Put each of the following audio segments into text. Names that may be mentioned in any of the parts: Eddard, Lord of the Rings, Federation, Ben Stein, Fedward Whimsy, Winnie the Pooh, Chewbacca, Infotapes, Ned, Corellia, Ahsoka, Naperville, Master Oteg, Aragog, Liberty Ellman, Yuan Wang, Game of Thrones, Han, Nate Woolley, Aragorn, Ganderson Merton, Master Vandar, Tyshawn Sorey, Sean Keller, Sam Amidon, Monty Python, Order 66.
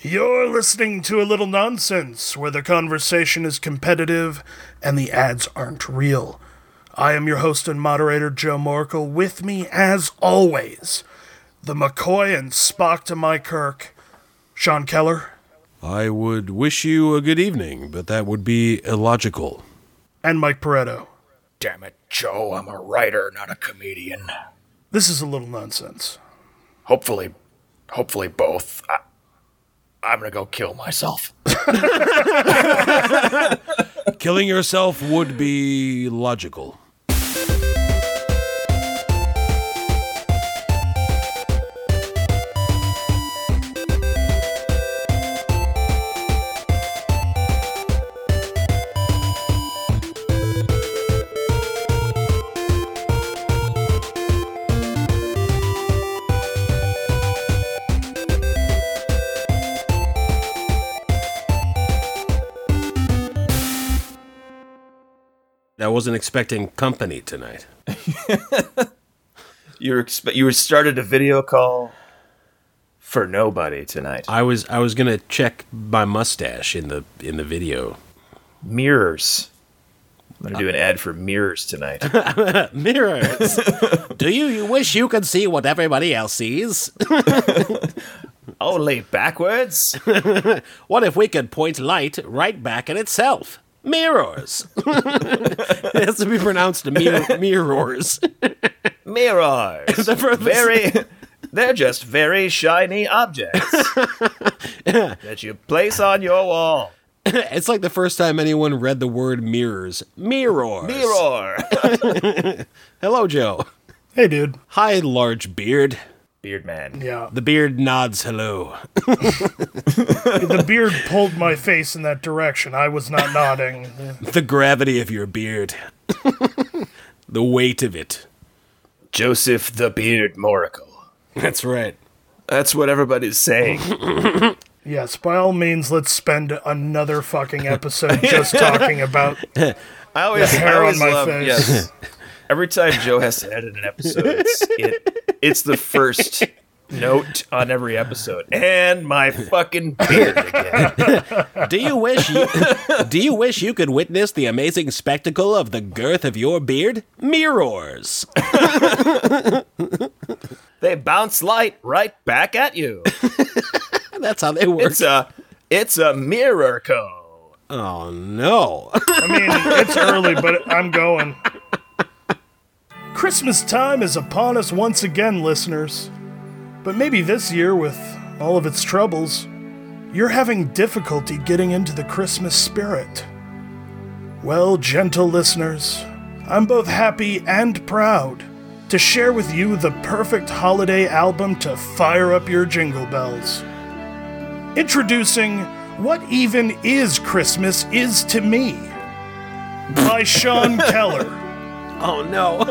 You're listening to A Little Nonsense, where the conversation is competitive and the ads aren't real. I am your host and moderator, Joe Morkel. With me, as always, the McCoy and Spock to my Kirk, Sean Keller. I would wish you a good evening, but that would be illogical. And Mike Pareto. Damn it, Joe, I'm a writer, not a comedian. This is A Little Nonsense. Hopefully both. I'm going to go kill myself. Killing yourself would be logical. I wasn't expecting company tonight. You started a video call for nobody tonight. I was gonna check my mustache in the video. Mirrors. I'm gonna do an ad for mirrors tonight. Mirrors. Do you wish you could see what everybody else sees? Only backwards. What if we could point light right back at itself? Mirrors. It has to be pronounced mirrors. Mirrors. They're just very shiny objects that you place on your wall. It's like the first time anyone read the word mirrors. Mirrors. Mirror. Hello, Joe. Hey, dude. Hi, large beard. Beard man. Yeah. The beard nods hello. The beard pulled my face in that direction. I was not nodding. The gravity of your beard. The weight of it. Joseph the Beard Morkel. That's right. That's what everybody's saying. Yes, by all means, let's spend another fucking episode just talking about the hair on my face. Yes. Every time Joe has to edit an episode, it's the first note on every episode. And my fucking beard again. Do you wish you could witness the amazing spectacle of the girth of your beard? Mirrors. They bounce light right back at you. That's how they work. It's a miracle. Oh, no. I mean, it's early, but I'm going. Christmas time is upon us once again, listeners. But maybe this year, with all of its troubles, you're having difficulty getting into the Christmas spirit. Well, gentle listeners, I'm both happy and proud to share with you the perfect holiday album to fire up your jingle bells. Introducing What Even Is Christmas Is to Me by Sean Keller. Oh, no.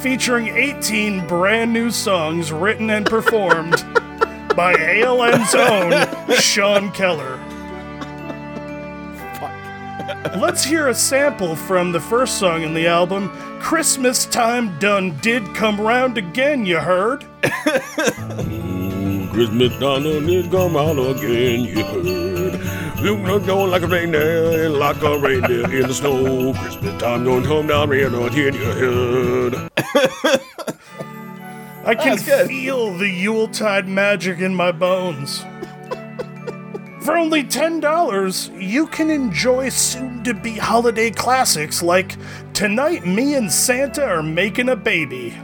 Featuring 18 brand new songs written and performed by ALN's own Sean Keller. Fuck. Let's hear a sample from the first song in the album, Christmas Time Done Did Come Round Again, you heard? Christmas time done did come round again, you heard? You're going like a reindeer in the snow. Christmas time going home down here, not in your head. I can feel the Yuletide magic in my bones. For only $10, you can enjoy soon-to-be holiday classics like Tonight Me and Santa Are Making a Baby.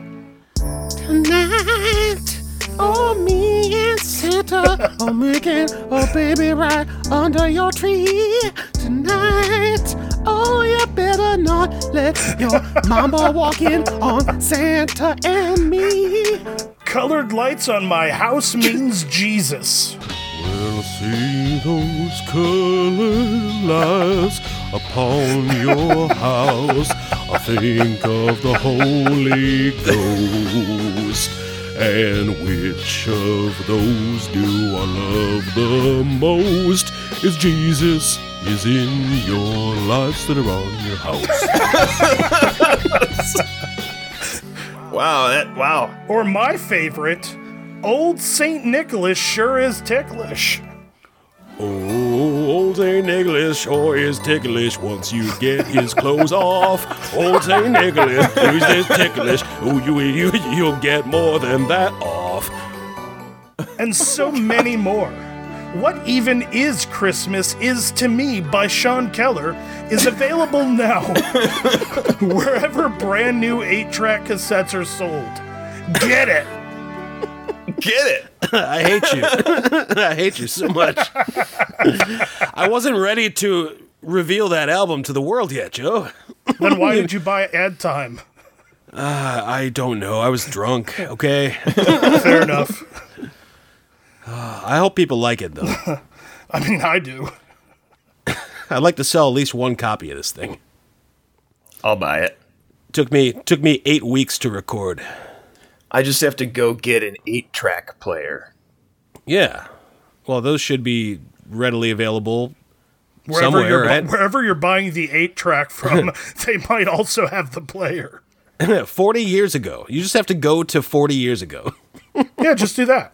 Tonight. Oh, me and Santa are making a baby right under your tree tonight. Oh, you better not let your mama walk in on Santa and me. Colored lights on my house means Jesus. We'll see those colored lights upon your house. I think of the Holy Ghost. And which of those do I love the most? Is Jesus is in your life that are on your house. Wow. Or my favorite, Old St. Nicholas sure is ticklish. Oh, old St. Nicholas sure is ticklish once you get his clothes off. Old St. Nicholas, who's this ticklish? Oh, you'll get more than that off. And so many more. What Even Is Christmas Is to Me by Sean Keller is available now wherever brand new 8-track cassettes are sold. Get it. Get it. I hate you. I hate you so much. I wasn't ready to reveal that album to the world yet, Joe. Then why did you buy it ad time? I don't know. I was drunk, okay? Fair enough. I hope people like it, though. I mean, I do. I'd like to sell at least one copy of this thing. I'll buy it. Took me 8 weeks to record. I just have to go get an 8-track player. Yeah. Well, those should be readily available somewhere, right? Wherever you're buying the 8-track from, they might also have the player. 40 years ago. You just have to go to 40 years ago. Yeah, just do that.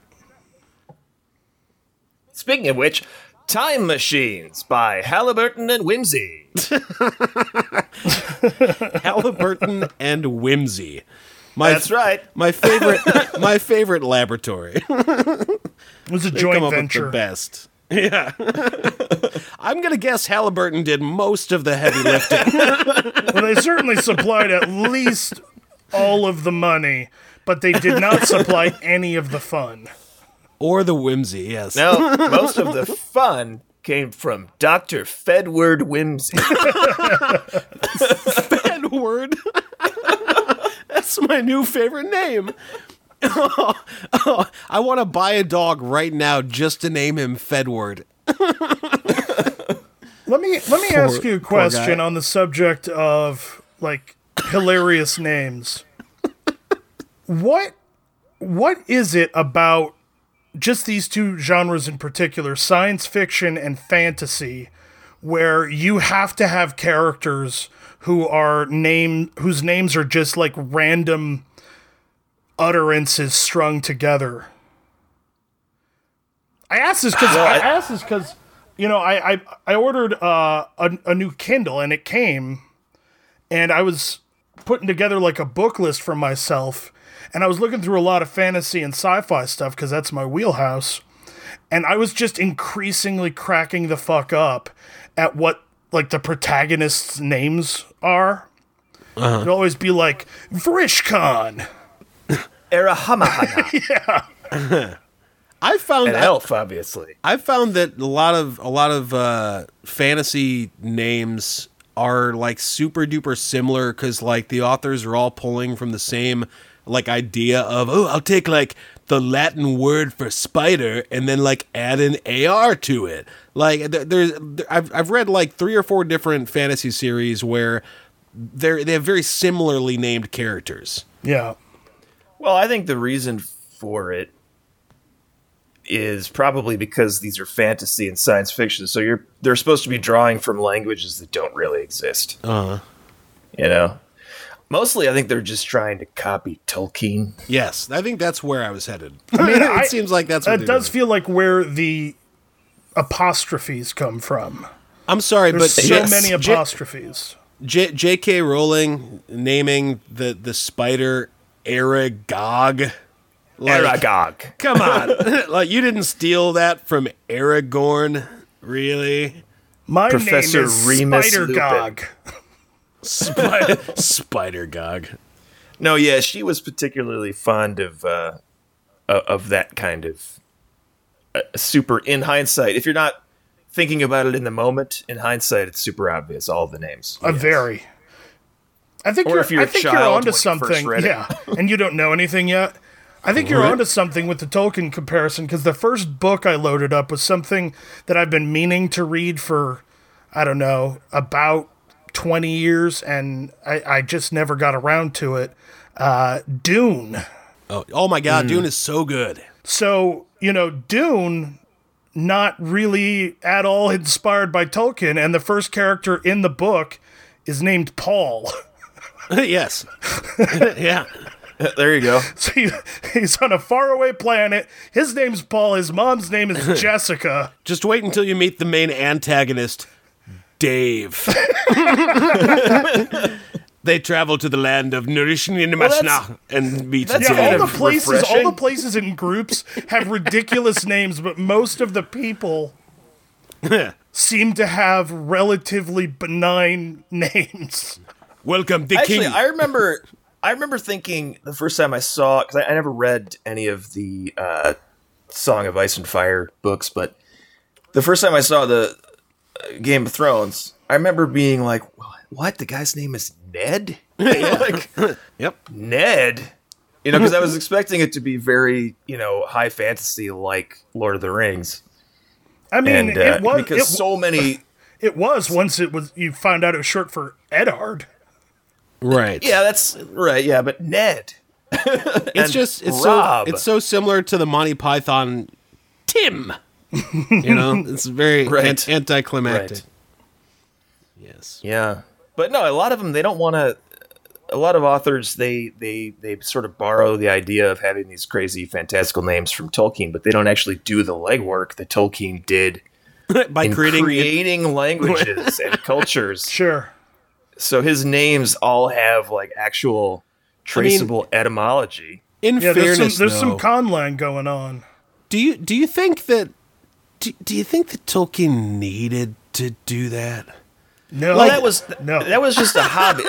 Speaking of which, Time Machines by Halliburton and Whimsy. Halliburton and Whimsy. That's right. My favorite laboratory. It was a joint venture. The best. Yeah. I'm going to guess Halliburton did most of the heavy lifting. Well, they certainly supplied at least all of the money, but they did not supply any of the fun. Or the whimsy, yes. No, most of the fun came from Dr. Fedward Whimsy. Fedward? That's my new favorite name. I want to buy a dog right now just to name him Fedward. Let me ask you a question on the subject of, like, hilarious names. What is it about just these two genres in particular, science fiction and fantasy, where you have to have characters whose names are just like random utterances strung together? I asked this because you know, I ordered a new Kindle, and it came, and I was putting together like a book list for myself, and I was looking through a lot of fantasy and sci-fi stuff because that's my wheelhouse, and I was just increasingly cracking the fuck up at what, like, the protagonists' names are. Uh-huh. It'd always be like Vrishkon, Arahamahana. Yeah, I found an elf, obviously. I found that a lot of fantasy names are like super duper similar because, like, the authors are all pulling from the same, like, idea of, oh, I'll take, like, the Latin word for spider and then, like, add an AR to it. Like, I've read, like, 3 or 4 different fantasy series where they have very similarly named characters. Yeah. Well, I think the reason for it is probably because these are fantasy and science fiction, so they're supposed to be drawing from languages that don't really exist. Uh-huh. You know? Mostly, I think they're just trying to copy Tolkien. Yes, I think that's where I was headed. I mean, it seems like that's what it does doing. Feel like where the apostrophes come from. I'm sorry, there's so many apostrophes. J.K. Rowling naming the spider Aragog. Like, Aragog. Come on, like, you didn't steal that from Aragorn, really? My Professor name is Remus Spider-Gog. Lupin. Spider-Gog. No, yeah, she was particularly fond of that kind of super, in hindsight. If you're not thinking about it in the moment, in hindsight, it's super obvious, all the names. Yes. Very. I think, you're onto something. Yeah, and you don't know anything yet. I think you're onto something with the Tolkien comparison, because the first book I loaded up was something that I've been meaning to read for, I don't know, about 20 years, and I just never got around to it. Dune. Oh my God, Dune is so good. So, you know, Dune, not really at all inspired by Tolkien, and the first character in the book is named Paul. Yes. Yeah. There you go. So he's on a faraway planet. His name's Paul. His mom's name is Jessica. Just wait until you meet the main antagonist, Dave. They travel to the land of Nourishni and meet. All the places in groups have ridiculous names, but most of the people seem to have relatively benign names. Welcome, the king. Actually, I remember thinking the first time I saw, because I never read any of the Song of Ice and Fire books, but the first time I saw the Game of Thrones, I remember being like, what? The guy's name is Ned? Like, yep. Ned. You know, because I was expecting it to be very, high fantasy like Lord of the Rings. I mean, and, it was. Because so many. It was once it was. You found out it was short for Eddard. Right. Yeah, that's right. Yeah, but Ned. It's so similar to the Monty Python Tim. It's very anticlimactic. Right. Yes. Yeah. But no, a lot of them, they don't want to. A lot of authors, they sort of borrow the idea of having these crazy fantastical names from Tolkien, but they don't actually do the legwork that Tolkien did by creating languages and cultures. Sure. So his names all have like actual traceable etymology. In fairness, there's some conlang going on. Do you think that Tolkien needed to do that? No, well, that was just a hobby.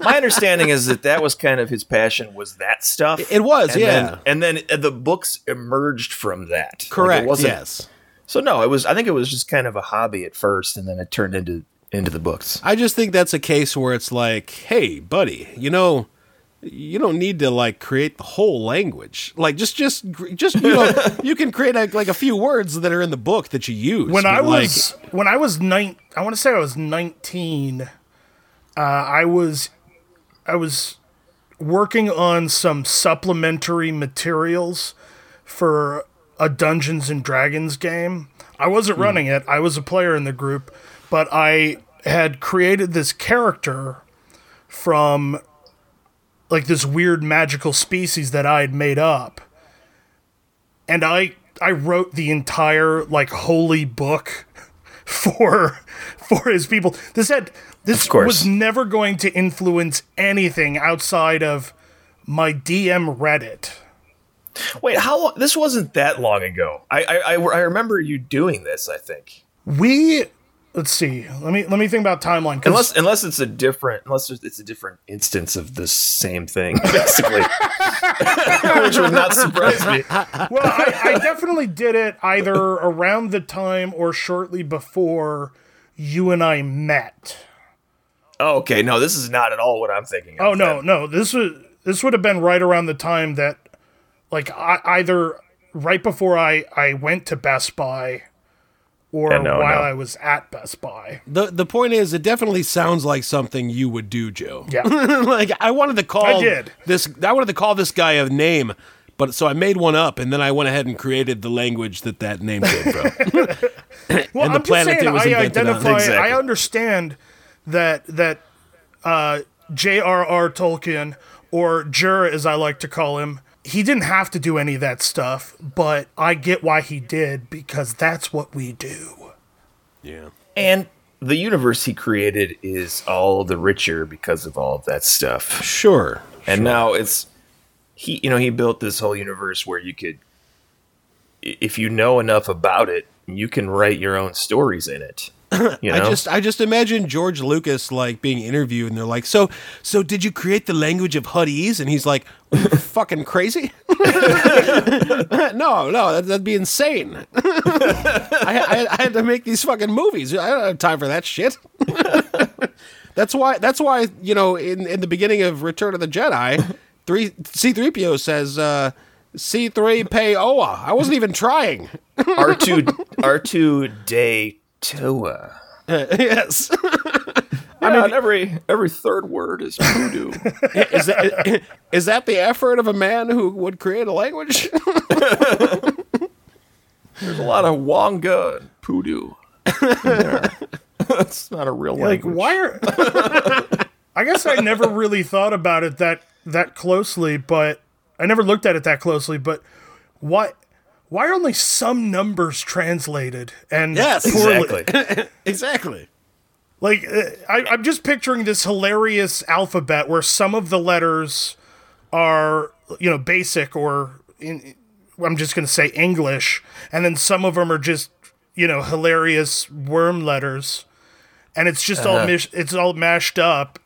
My understanding is that was kind of his passion, was that stuff. It was, and then the books emerged from that. Correct. Like, it wasn't, yes. So no, it was. I think it was just kind of a hobby at first, and then it turned into the books. I just think that's a case where it's like, hey, buddy, you don't need to like create the whole language. Like just you can create like a few words that are in the book that you use. When I was 19. I was working on some supplementary materials for a Dungeons and Dragons game. I wasn't running it. I was a player in the group, but I had created this character from like this weird magical species that I had made up. And I wrote the entire like holy book for his people. This was never going to influence anything outside of my DM Reddit. Wait, how long? This wasn't that long ago. I remember you doing this, I think. Let's see. Let me think about timeline. Unless it's a different instance of the same thing, basically, which would not surprise me. Well, I definitely did it either around the time or shortly before you and I met. Oh, okay. No, this is not at all what I'm thinking of. Oh no, then. No. This would have been right around the time that, like, either right before I went to Best Buy. I was at Best Buy. The point is, it definitely sounds like something you would do, Joe. Yeah. Like I wanted to call this guy a name, but so I made one up, and then I went ahead and created the language that name came from. Well, and I'm just saying, I understand that J.R.R. Tolkien, or Jer as I like to call him, he didn't have to do any of that stuff, but I get why he did, because that's what we do. Yeah. And the universe he created is all the richer because of all of that stuff. Sure. And now it's he built this whole universe where you could, if you know enough about it, you can write your own stories in it. I just imagine George Lucas like being interviewed, and they're like, "So did you create the language of Huttese?" And he's like, "Fucking crazy! No, that'd be insane. I had to make these fucking movies. I don't have time for that shit." That's why in the beginning of Return of the Jedi, C-3PO says, "C-3PO, I wasn't even trying." R2 day. Toa. Yes. Every third word is voodoo. Is that the effort of a man who would create a language? There's a lot of wonga and poodoo. That's not a real language. Like, why? I guess I never really thought about it that that closely, but I never looked at it that closely, but why are only some numbers translated? And yes, poorly? Exactly. Exactly. Like, I'm just picturing this hilarious alphabet where some of the letters are, you know, basic or, I'm just going to say English, and then some of them are just, you know, hilarious worm letters, and it's just it's all mashed up.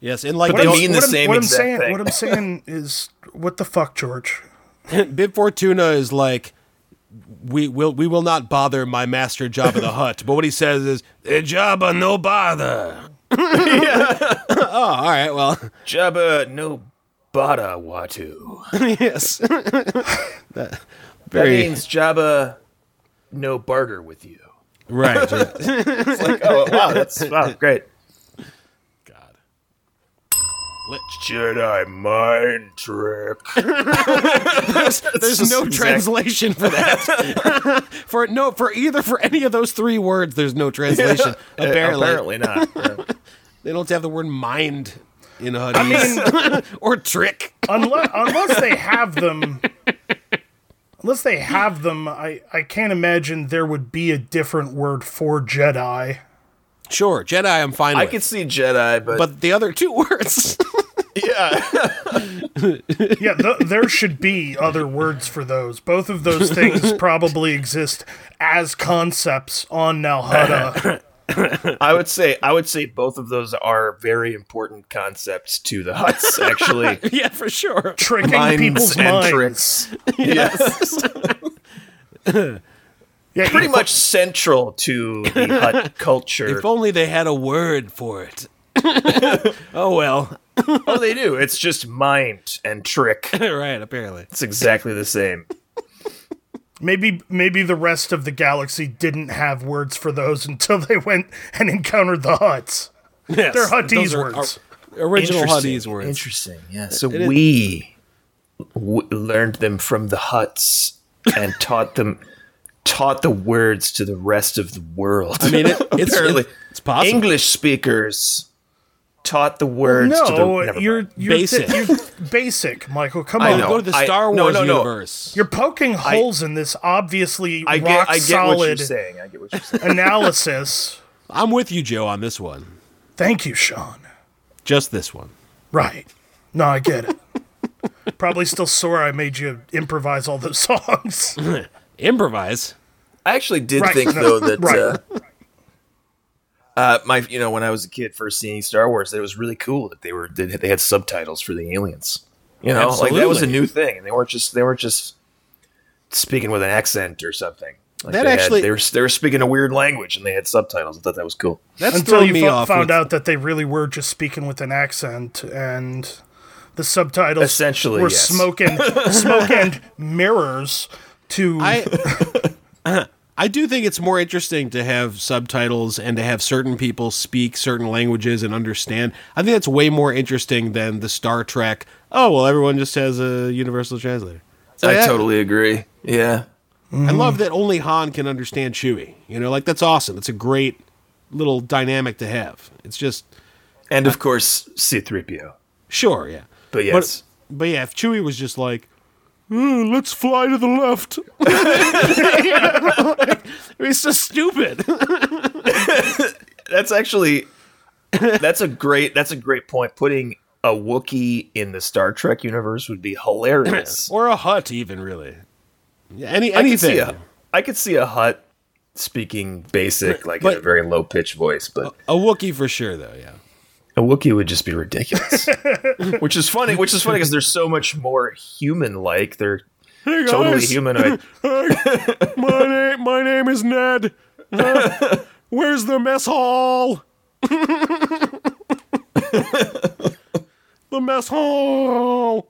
Yes, and like they mean the same exact thing. What I'm saying is, what the fuck, George? Bib Fortuna is like, we will not bother my master Jabba the Hutt, but what he says is, hey, Jabba, no bother. Oh, all right, well. Jabba, no bother, Watu. Yes. That means Jabba, no barter with you. Right. It's like, oh, wow, that's great. Jedi mind trick. There's no translation for that. For any of those three words, there's no translation. Yeah. Apparently not. Yeah. They don't have the word mind in Hutties. I mean, or trick. Unless they have them. Unless they have them, I can't imagine there would be a different word for Jedi. Sure, Jedi I'm fine with. I could see Jedi, but the other two words. Yeah. Yeah, there should be other words for those. Both of those things probably exist as concepts on Nalhada. I would say both of those are very important concepts to the Hutts, actually. Yeah, for sure. Tricking people's minds. Tricks. Yes. Yeah, pretty much central to the Hutt culture. If only they had a word for it. Oh, well. Oh, they do. It's just mind and trick. Right, apparently. It's exactly the same. Maybe the rest of the galaxy didn't have words for those until they went and encountered the Hutts. Yes, they're Huttese words. Original Huttese words. Interesting, yeah. So we learned them from the Hutts and taught the words to the rest of the world. I mean, it's possible. English speakers taught the words to the... You're basic. You're basic, Michael. Come on. Go to the Star Wars universe. You're poking holes in this obviously rock-solid analysis. I'm with you, Joe, on this one. Thank you, Sean. Just this one. Right. No, I get it. Probably still sore I made you improvise all those songs. Improvise. I actually did think though that when I was a kid first seeing Star Wars, that it was really cool that they had subtitles for the aliens. You know, absolutely. Like that was a new thing, and they weren't just speaking with an accent or something. Like that they were speaking a weird language, and they had subtitles. I thought that was cool. That's until you found out that they really were just speaking with an accent and the subtitles essentially were smoke and mirrors. I do think it's more interesting to have subtitles and to have certain people speak certain languages and understand. I think that's way more interesting than the Star Trek. Oh, well, everyone just has a universal translator. I totally agree. Yeah. Mm-hmm. I love that only Han can understand Chewie. You know, like that's awesome. It's a great little dynamic to have. It's just. And of course, C-3PO. Sure. Yeah. But yes. But yeah, if Chewie was just like, let's fly to the left. It's so stupid. That's a great point. Putting a Wookiee in the Star Trek universe would be hilarious. Or a Hutt, even, really. Anything. I could see a Hutt speaking basic, in a very low pitch voice, but a Wookiee for sure, though. Yeah. A Wookiee would just be ridiculous, which is funny because they're so much more human-like. They're totally humanoid. My name is Ned. Where's the mess hall? The mess hall.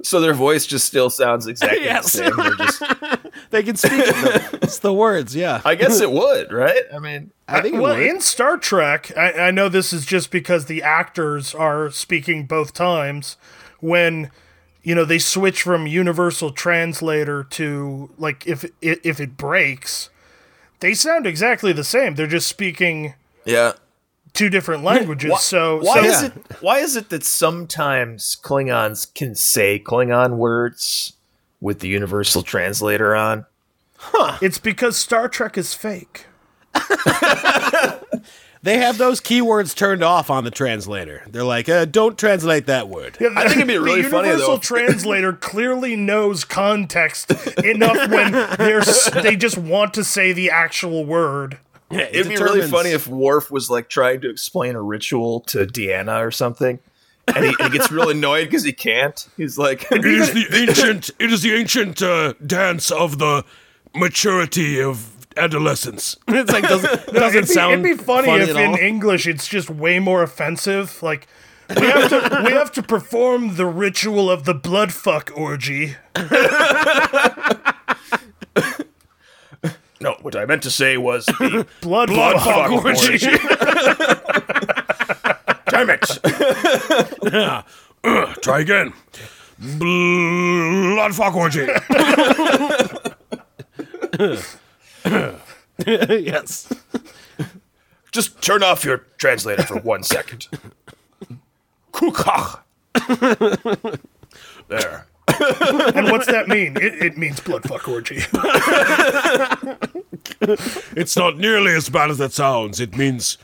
So their voice just still sounds exactly the same. They can speak it. It's the words, yeah. I guess it would, right? I mean, I think it would. In Star Trek, I know this is just because the actors are speaking both times. When, you know, they switch from Universal Translator to, like, if it breaks, they sound exactly the same. They're just speaking two different languages. Why is it that sometimes Klingons can say Klingon words with the Universal Translator on? Huh. It's because Star Trek is fake. They have those keywords turned off on the translator. They're like, don't translate that word. Yeah, I think it'd be really funny, though. The Universal Translator clearly knows context enough when they just want to say the actual word. Yeah, it'd be really funny if Worf was like trying to explain a ritual to Deanna or something. And he gets real annoyed because he can't. He's like, It is the ancient dance of the maturity of adolescence. It's like it'd be funny if in English it's just way more offensive. Like we have to perform the ritual of the bloodfuck orgy. No, what I meant to say was the bloodfuck orgy. Damn it! Yeah. Try again. Bloodfuck orgy. Yes. Just turn off your translator for 1 second. Kukach. There. And what's that mean? It means bloodfuck orgy. It's not nearly as bad as that sounds. It means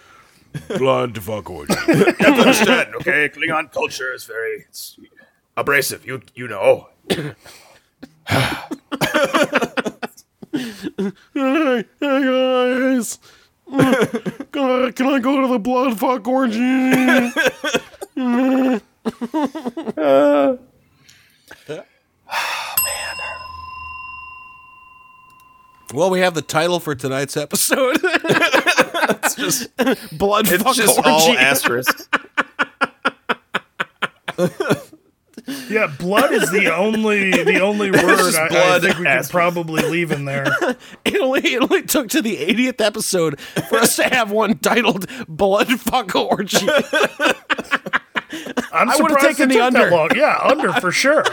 bloodfuck orgy. You have to understand, okay? Klingon culture is very abrasive. You know. Hey guys, can I go to the bloodfuck orgy? Oh man! Well, we have the title for tonight's episode. It's just bloodfuck orgy. It's just all asterisks. Yeah, blood is the only word I think we could probably leave in there. It only took to the 80th episode for us to have one titled Bloodfuck Orgy. I'm surprised it took that long. Yeah, under for sure.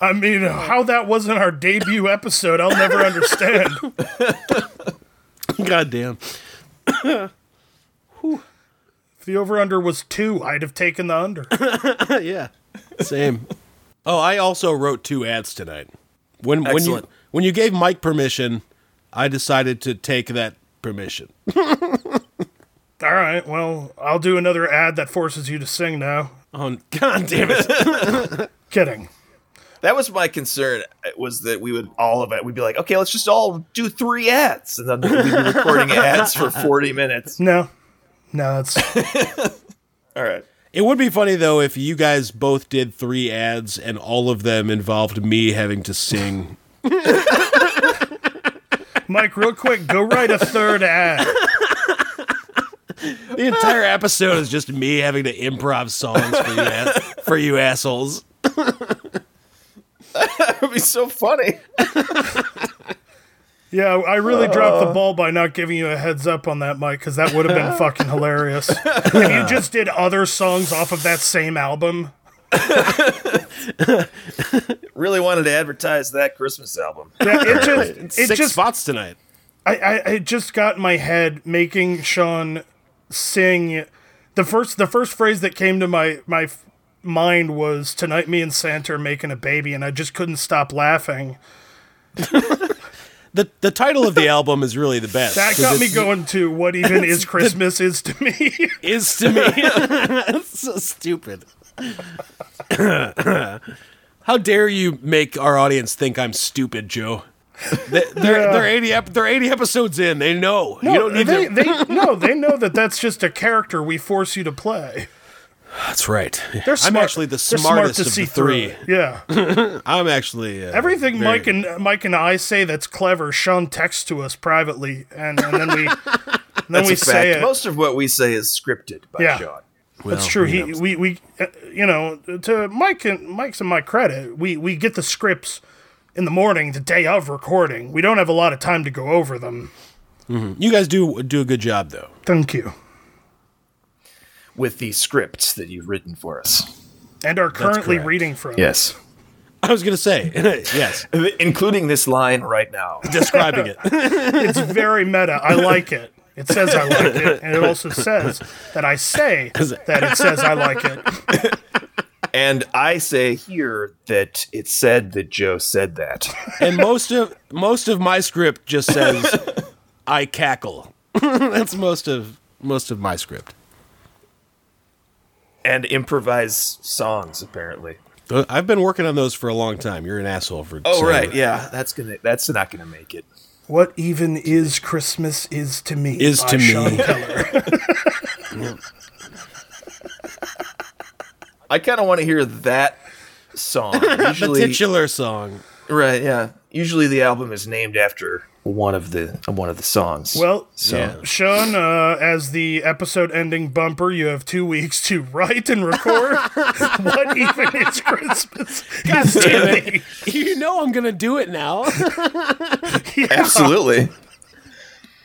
I mean, how that wasn't our debut episode, I'll never understand. Goddamn. If the over-under was 2, I'd have taken the under. Yeah, same. Oh, I also wrote 2 ads tonight. When you gave Mike permission, I decided to take that permission. All right, well, I'll do another ad that forces you to sing now. Oh, God damn it. Kidding. That was my concern, was that we'd be like, okay, let's just all do 3 ads. And then we'd be recording ads for 40 minutes. No, it's... All right. It would be funny, though, if you guys both did 3 ads and all of them involved me having to sing. Mike, real quick, go write a 3rd ad. The entire episode is just me having to improv songs for you assholes. That would be so funny. Yeah, I really dropped the ball by not giving you a heads up on that, Mike, because that would have been fucking hilarious. If you just did other songs off of that same album. Really wanted to advertise that Christmas album. Yeah, it's six spots tonight. It just got in my head making Sean sing. The first phrase that came to my mind was, tonight me and Santa are making a baby, and I just couldn't stop laughing. The title of the album is really the best. That got me going to what even is Christmas is to me. Is to me. It's so stupid. How dare you make our audience think I'm stupid, Joe? They're 80 episodes in. They know. No, you don't need they know that's just a character we force you to play. That's right. I'm actually the smartest of the 3. Yeah. I'm actually... everything very... Mike and I say that's clever, Sean texts to us privately, and then we say it. Most of what we say is scripted by Sean. Well, that's true. To Mike's and my credit, we get the scripts in the morning, the day of recording. We don't have a lot of time to go over them. Mm-hmm. You guys do a good job, though. Thank you. With the scripts that you've written for us. And are currently reading from. Yes. I was going to say, yes. Including this line right now. Describing it. It's very meta. I like it. It says I like it. And it also says that I say that it says I like it. And I say here that it said that Joe said that. And most of my script just says I cackle. That's most of my script. And improvise songs, apparently. I've been working on those for a long time. You're an asshole for. Oh, right, that. Yeah, that's not gonna make it. What even is Christmas is to me? Is by to Sean me. Keller. I kind of want to hear that song. Usually, the titular song. Right, yeah. Usually the album is named after one of the songs. Well, so. Yeah. Sean, as the episode-ending bumper, you have 2 weeks to write and record What Even Is Christmas. God damn it. You know I'm going to do it now. Yeah. Absolutely.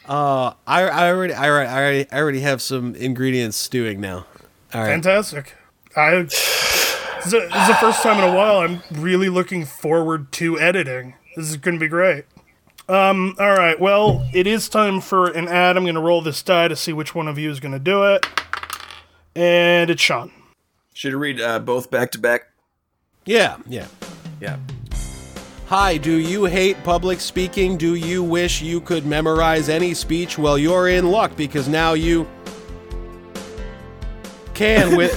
I already have some ingredients stewing now. All right. Fantastic. This is the first time in a while I'm really looking forward to editing. This is going to be great. All right, well, it is time for an ad. I'm going to roll this die to see which one of you is going to do it. And it's Sean. Should I read both back-to-back? Yeah. Hi, do you hate public speaking? Do you wish you could memorize any speech? Well, you're in luck because now you... can with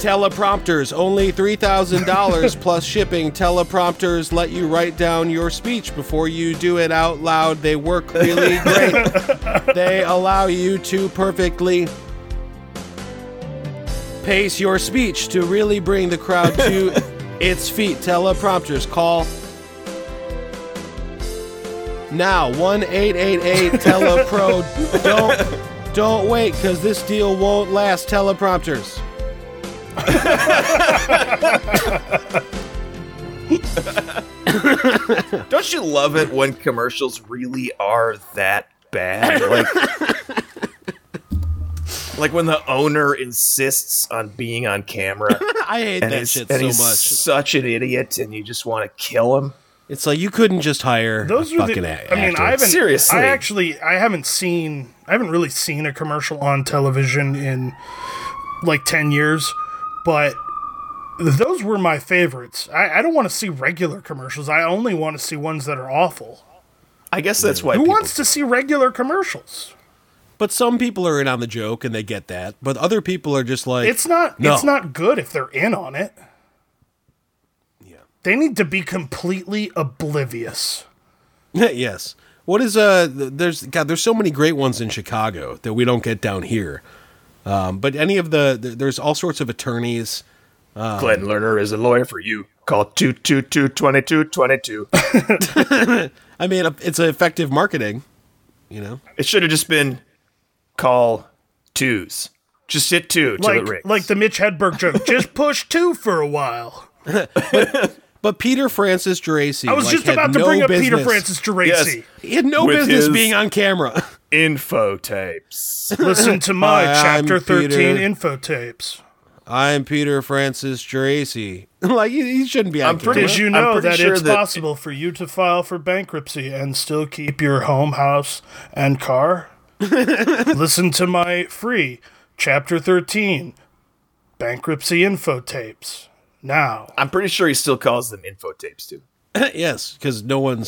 teleprompters. Only $3,000 plus shipping. Teleprompters let you write down your speech before you do it out loud. They work really great. They allow you to perfectly pace your speech to really bring the crowd to its feet. Teleprompters, call now 1-888-TELEPRO. Don't wait, because this deal won't last. Teleprompters. Don't you love it when commercials really are that bad? Like when the owner insists on being on camera. I hate that shit so much. And he's such an idiot, and you just want to kill him. It's like you couldn't just hire those a fucking actor. I mean, seriously. I haven't really seen a commercial on television in like 10 years, but those were my favorites. I don't want to see regular commercials. I only want to see ones that are awful. I guess that's why. Who wants to see regular commercials? But some people are in on the joke and they get that, but other people are just like, it's not good if they're in on it. They need to be completely oblivious. Yes. What is there's so many great ones in Chicago that we don't get down here. But any of there's all sorts of attorneys. Glenn Lerner is a lawyer for you. Call 222-2222. I mean, it's effective marketing, you know. It should have just been call twos. Just hit two till it rings. Like the Mitch Hedberg joke. Just push two for a while. But Peter Francis Geraci. I was just about to bring up Peter Francis Geraci. Yes. He had no business being on camera. Infotapes. Listen to my Chapter 13 infotapes. I'm Peter Francis Geraci. Like, he shouldn't be on camera. Did you know that it's possible for you to file for bankruptcy and still keep your home, house, and car? Listen to my free Chapter 13 bankruptcy infotapes. Now, I'm pretty sure he still calls them infotapes too. Yes, because no one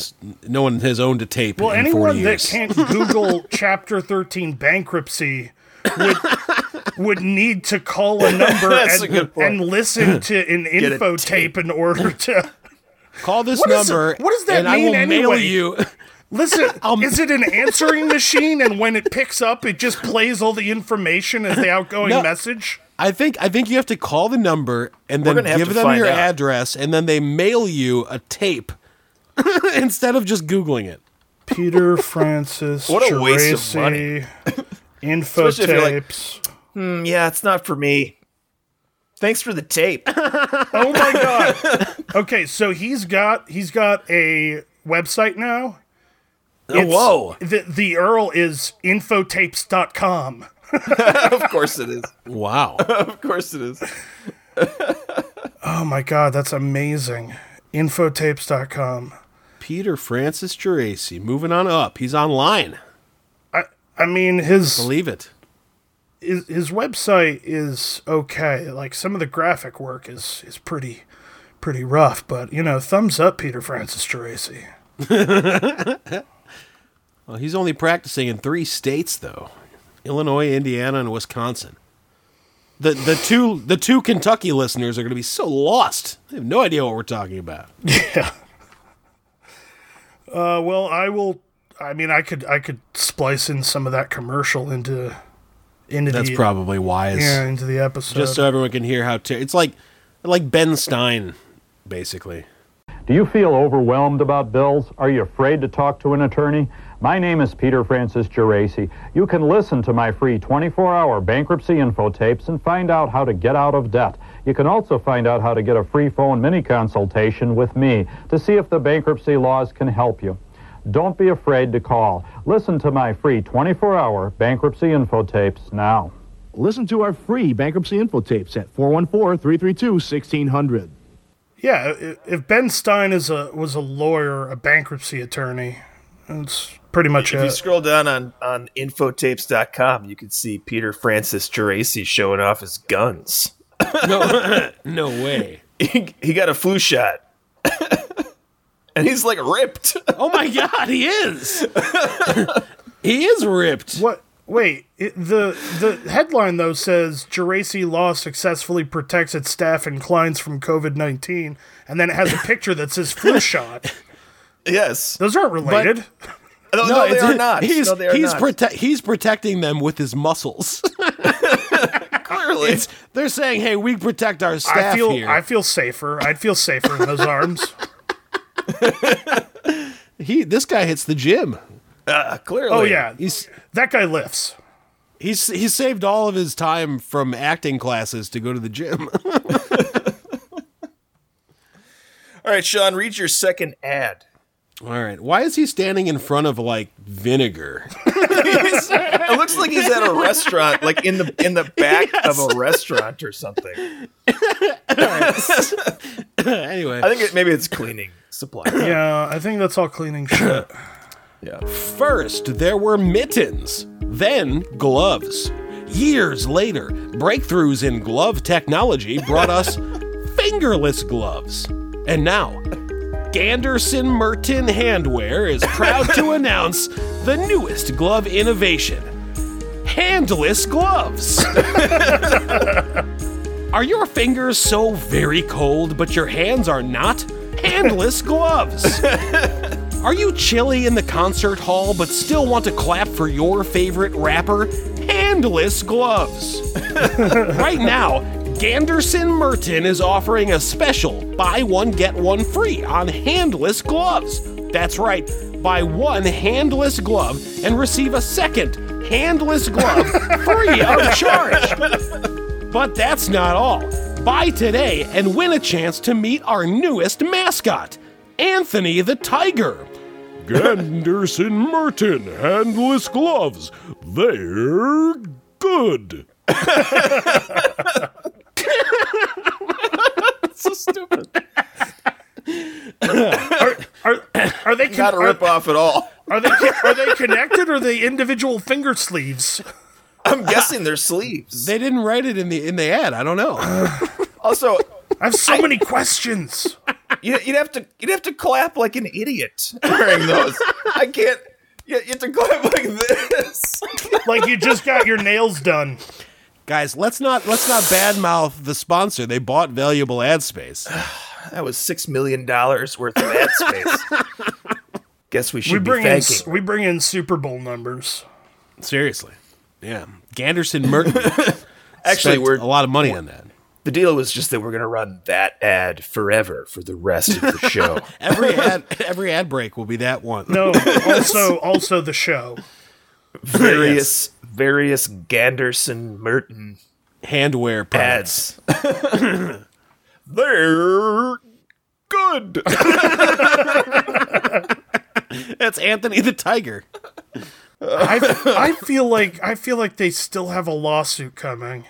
has owned a tape. Well, in 40 years. That can't Google Chapter 13 bankruptcy would need to call a number and listen to an infotape in order to call this number. What does that and mean? I will anyway? Mail you. Listen, is it an answering machine? And when it picks up, it just plays all the information as the outgoing message. I think you have to call the number and then give them your address, and then they mail you a tape instead of just Googling it. Peter Francis, what a waste of money. Infotapes. Like, yeah, it's not for me. Thanks for the tape. Oh my god. Okay, so he's got a website now. Oh, whoa. The URL is infotapes.com. Of course it is. Wow. Of course it is. Oh my god, that's amazing. Infotapes.com. Peter Francis Geraci, moving on up. He's online. I mean, his... I believe it. His website is okay. Like, some of the graphic work is pretty rough, but, you know, thumbs up, Peter Francis Geraci. Well, he's only practicing in 3 states, though. Illinois, Indiana, and Wisconsin. The two Kentucky listeners are going to be so lost. They have no idea what we're talking about. Yeah. Well, I will... I mean, I could splice in some of that commercial into that's probably wise. Yeah, into the episode, just so everyone can hear how it's like Ben Stein, basically. Do you feel overwhelmed about bills? Are you afraid to talk to an attorney? My name is Peter Francis Geraci. You can listen to my free 24-hour bankruptcy infotapes and find out how to get out of debt. You can also find out how to get a free phone mini consultation with me to see if the bankruptcy laws can help you. Don't be afraid to call. Listen to my free 24-hour bankruptcy infotapes now. Listen to our free bankruptcy infotapes at 414-332-1600. Yeah, if Ben Stein was a lawyer, a bankruptcy attorney, that's pretty much it. If you scroll down on infotapes.com, you can see Peter Francis Geraci showing off his guns. No way. He got a flu shot. And he's like ripped. Oh my God, he is. He is ripped. What? Wait, the headline though says Geraci law successfully protects its staff and clients from COVID-19, and then it has a picture that says flu shot. Yes, those aren't related. But, no, they are not. He's protecting them with his muscles. Clearly, they're saying, "Hey, we protect our staff here." I feel safer. I'd feel safer in those arms. This guy hits the gym. Clearly. Oh yeah, that guy lifts. He's saved all of his time from acting classes to go to the gym. All right, Sean, read your second ad. All right, why is he standing in front of like vinegar? It looks like he's at a restaurant, like in the back of a restaurant or something. Anyway, I think maybe it's cleaning supply. Yeah, I think that's all cleaning shit. Yeah. First, there were mittens, then gloves. Years later, breakthroughs in glove technology brought us fingerless gloves. And now, Ganderson Merton Handwear is proud to announce the newest glove innovation, handless gloves. Are your fingers so very cold, but your hands are not? Handless gloves. Are you chilly in the concert hall, but still want to clap for your favorite rapper? Handless gloves. Right now, Ganderson Merton is offering a special buy one, get one free on handless gloves. That's right. Buy one handless glove and receive a second handless glove free of charge. But that's not all. Buy today and win a chance to meet our newest mascot, Anthony the Tiger. Ganderson Merton handless gloves. They're good. That's so stupid. Are they not a ripoff at all? Are they connected, or are they individual finger sleeves? I'm guessing they're sleeves. They didn't write it in the ad. I don't know. Also, I have so many questions. You'd have to clap like an idiot wearing those. I can't. You have to clap like this, like you just got your nails done. Guys, let's not badmouth the sponsor. They bought valuable ad space. That was $6 million worth of ad space. Guess we should we bring in Super Bowl numbers. Seriously. Yeah, Ganderson Merton. Actually, we're a lot of money on that. The deal was just that we're going to run that ad forever for the rest of the show. every ad break will be that one. No, also the show. Various Ganderson Merton handwear pads. They're good. That's Anthony the Tiger. I feel like they still have a lawsuit coming.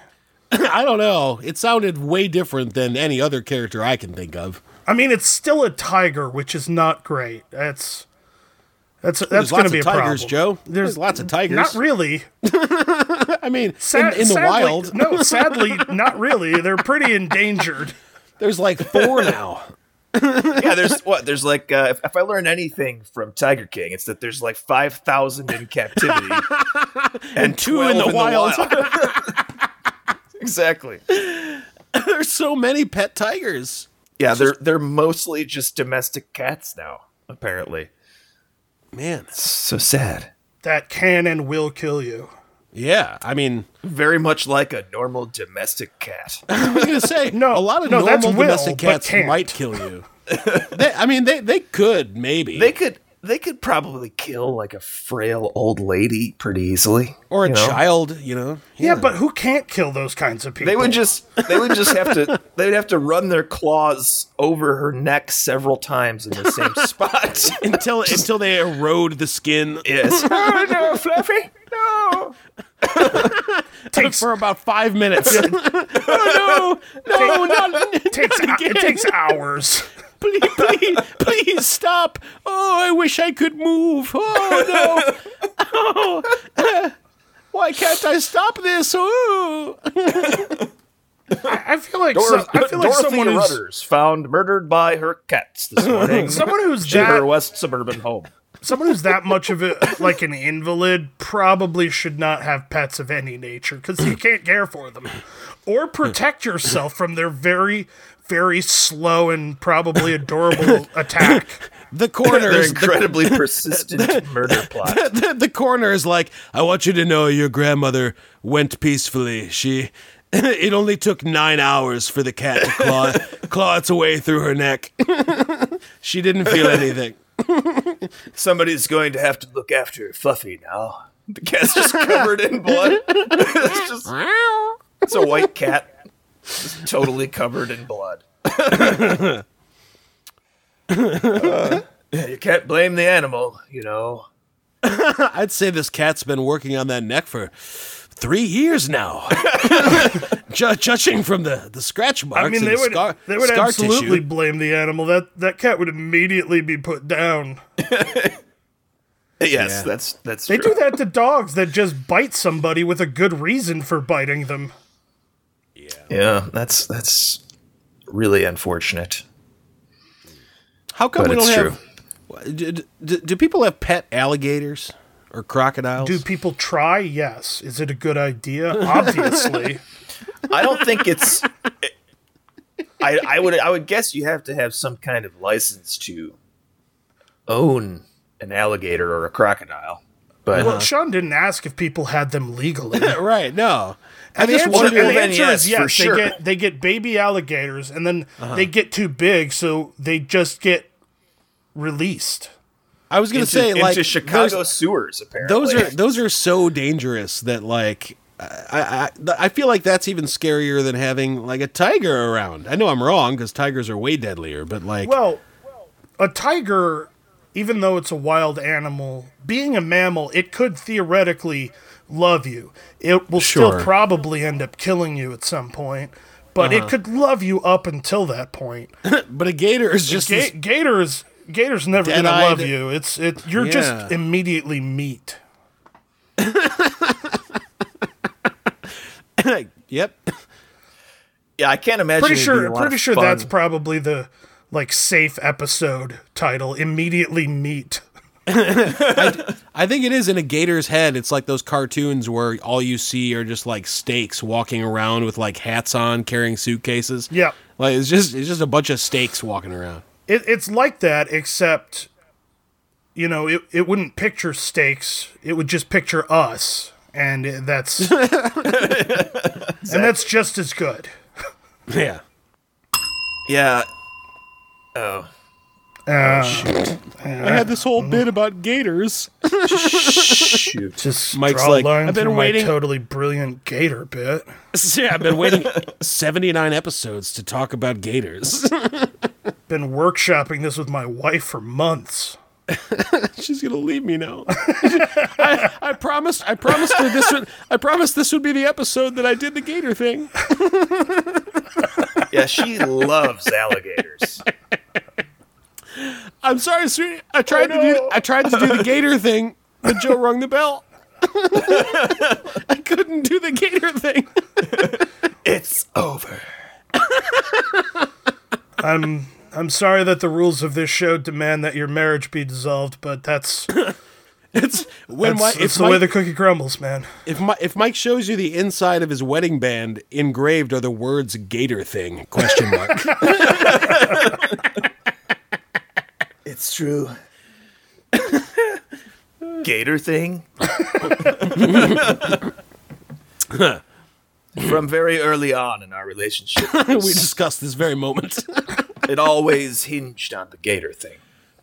I don't know. It sounded way different than any other character I can think of. I mean, it's still a tiger, which is not great. That's going to be a tigers, problem. Joe. There's lots of tigers. Not really. I mean, sadly, in the wild. No, sadly, not really. They're pretty endangered. There's like 4 now. Yeah, there's like, if I learn anything from Tiger King, it's that there's like 5,000 in captivity and 2 in the wild. Exactly. There's so many pet tigers. Yeah, they're mostly just domestic cats now, apparently. Man, it's so sad. That can and will kill you. Yeah, I mean, very much like a normal domestic cat. I was gonna say a lot of normal domestic cats might kill you. They could maybe. They could probably kill like a frail old lady pretty easily, or a child, you know. Yeah, but who can't kill those kinds of people? They would just have to. They'd have to run their claws over her neck several times in the same spot until they erode the skin. Yes. Oh no, Fluffy! No. Takes for about 5 minutes. It takes hours. Please stop. Oh, I wish I could move. Oh, no. Oh, why can't I stop this? Oh. I feel like Dorothy someone Rudders found murdered by her cats this morning. Someone who's in her West suburban home. Someone who's that much of a, like an invalid probably should not have pets of any nature because you can't care for them or protect yourself from their very, very slow and probably adorable attack. The coroner is incredibly persistent murder plot. The coroner is like, I want you to know your grandmother went peacefully. It only took 9 hours for the cat to claw its way through her neck. She didn't feel anything. Somebody's going to have to look after Fluffy now. The cat's just covered in blood. It's a white cat, just totally covered in blood. You can't blame the animal, you know. I'd say this cat's been working on that neck for 3 years now. Judging from the scratch marks, they would absolutely tissue. Blame the animal. That cat would immediately be put down. Yes, that's true. They do that to dogs that just bite somebody with a good reason for biting them. Yeah, that's really unfortunate. How come we don't have? Do people have pet alligators? Or crocodiles? Do people try? Yes. Is it a good idea? Obviously. I don't think it's... I would guess you have to have some kind of license to own an alligator or a crocodile. But Sean didn't ask if people had them legally. Right, no. The answer is yes. Sure. They get baby alligators, and then they get too big, so they just get released. I was going to say, like, into Chicago sewers, apparently. Those are so dangerous that, like, I feel like that's even scarier than having, like, a tiger around. I know I'm wrong, because tigers are way deadlier, but, like... Well, a tiger, even though it's a wild animal, being a mammal, it could theoretically love you. It will still probably end up killing you at some point, but it could love you up until that point. But a gator is just... Gator's never going to love you. You're just immediately meat. Yep. Yeah, I can't imagine. Pretty sure that's probably the like safe episode title. Immediately meat. I think it is in a gator's head. It's like those cartoons where all you see are just like steaks walking around with like hats on, carrying suitcases. Yeah, like it's just a bunch of steaks walking around. It's like that, except, you know, it wouldn't picture steaks. It would just picture us, and that's and that's just as good. Yeah. Yeah. Oh. Shoot. I had this whole bit about gators. Shoot. Just Mike's like, I've been waiting. Totally brilliant gator bit. Yeah, I've been waiting 79 episodes to talk about gators. Been workshopping this with my wife for months. She's gonna leave me now. I promised her this. I promised this would be the episode that I did the gator thing. Yeah, she loves alligators. I'm sorry, sweetie. I tried to do the gator thing, but Joe rung the bell. I couldn't do the gator thing. It's over. I'm sorry that the rules of this show demand that your marriage be dissolved, but that's it's the way the cookie crumbles, man. If Mike shows you the inside of his wedding band, engraved are the words "gator thing?" ? It's true. Gator thing. From very early on in our relationship, we discussed this very moment. It always hinged on the gator thing.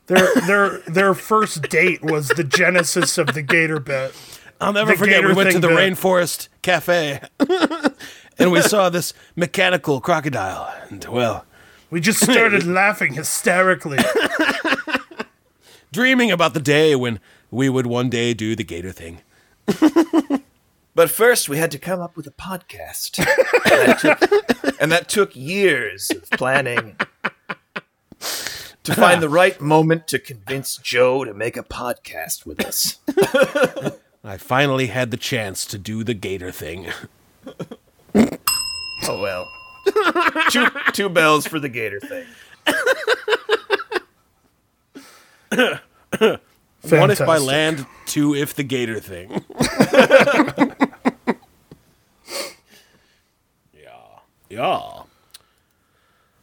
Their first date was the genesis of the gator bit. I'll never forget. We went to the Rainforest Cafe, and we saw this mechanical crocodile, and well, we just started laughing hysterically, dreaming about the day when we would one day do the gator thing. But first, we had to come up with a podcast, and that took years of planning to find the right moment to convince Joe to make a podcast with us. I finally had the chance to do the gator thing. Oh, well. Two bells for the gator thing. One if by land, two if the gator thing. Yeah.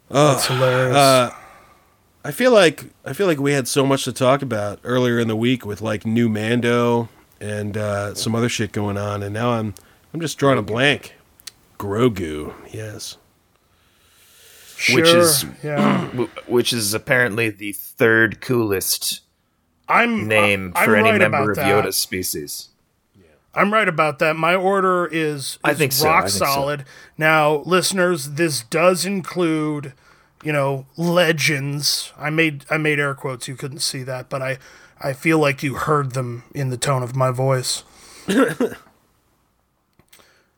That's hilarious. I feel like we had so much to talk about earlier in the week with like new Mando and some other shit going on, and now I'm just drawing a blank. Grogu, yes. Sure, which is apparently the third coolest name for any member of Yoda's species. I'm right about that. My order is rock solid. So. Now, listeners, this does include, legends. I made air quotes. You couldn't see that, but I feel like you heard them in the tone of my voice.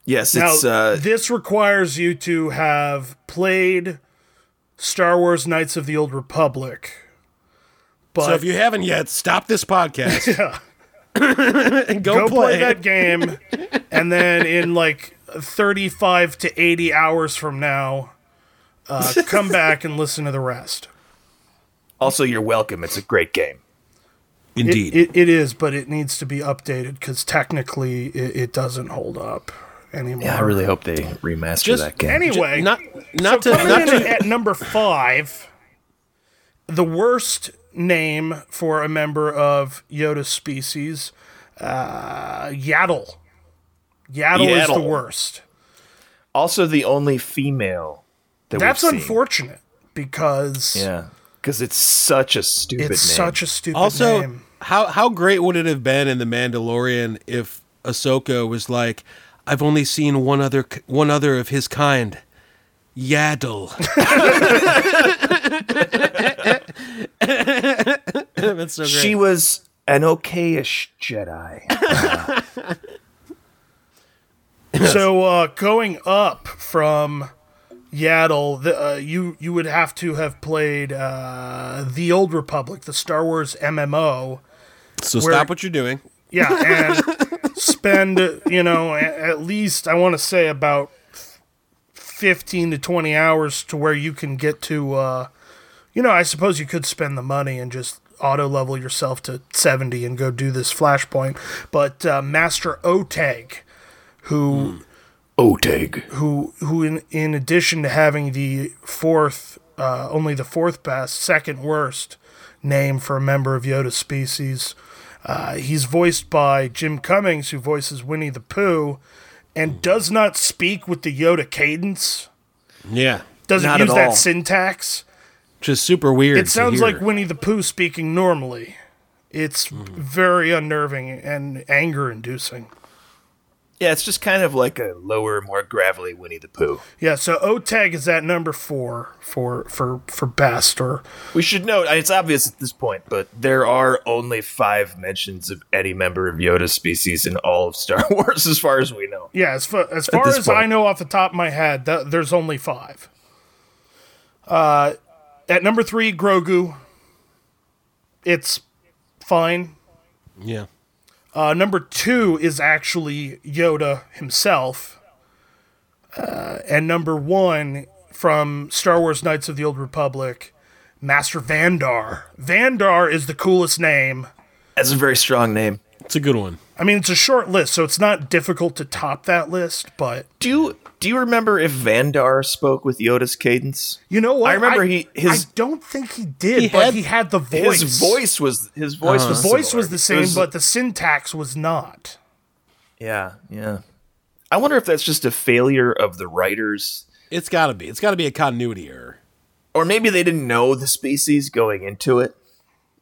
Yes, now, this requires you to have played Star Wars: Knights of the Old Republic. But, so if you haven't yet, stop this podcast. Yeah. And go play that game, and then in like 35 to 80 hours from now, come back and listen to the rest. Also, you're welcome. It's a great game. Indeed. It is, but it needs to be updated because technically it doesn't hold up anymore. Yeah, I really hope they remaster that game. Anyway, at number 5, the worst name for a member of Yoda's species, Yaddle. Yaddle is the worst. Also the only female that's unfortunate because it's such a stupid name. It's such a stupid name. How great would it have been in The Mandalorian if Ahsoka was like, I've only seen one other of his kind, Yaddle. That's so great. She was an okay-ish Jedi. So going up from Yaddle, you would have to have played The Old Republic, the Star Wars MMO. So stop what you're doing. Yeah, and spend, at least, I want to say about 15 to 20 hours to where you can get to... I suppose you could spend the money and just auto-level yourself to 70 and go do this flashpoint. But Master Oteg, who in addition to having the second worst name for a member of Yoda's species, he's voiced by Jim Cummings, who voices Winnie the Pooh, and does not speak with the Yoda cadence. Yeah. Doesn't use that syntax. Which is super weird. It sounds like Winnie the Pooh speaking normally. It's very unnerving and anger-inducing. Yeah, it's just kind of like a lower, more gravelly Winnie the Pooh. Yeah, so OTAG is at number 4 for best. Or we should note, it's obvious at this point, but there are only 5 mentions of any member of Yoda's species in all of Star Wars, as far as we know. Yeah, as far as I know off the top of my head, there's only 5. At number 3, Grogu. It's fine. Yeah. Number 2 is actually Yoda himself. And number 1 from Star Wars: Knights of the Old Republic, Master Vandar. Vandar is the coolest name. That's a very strong name. It's a good one. I mean, it's a short list, so it's not difficult to top that list, but... Do you remember if Vandar spoke with Yoda's cadence? You know what? I remember I don't think he did, but he had the voice. His voice was the same, but the syntax was not. Yeah, yeah. I wonder if that's just a failure of the writers. It's got to be. It's got to be a continuity error. Or maybe they didn't know the species going into it.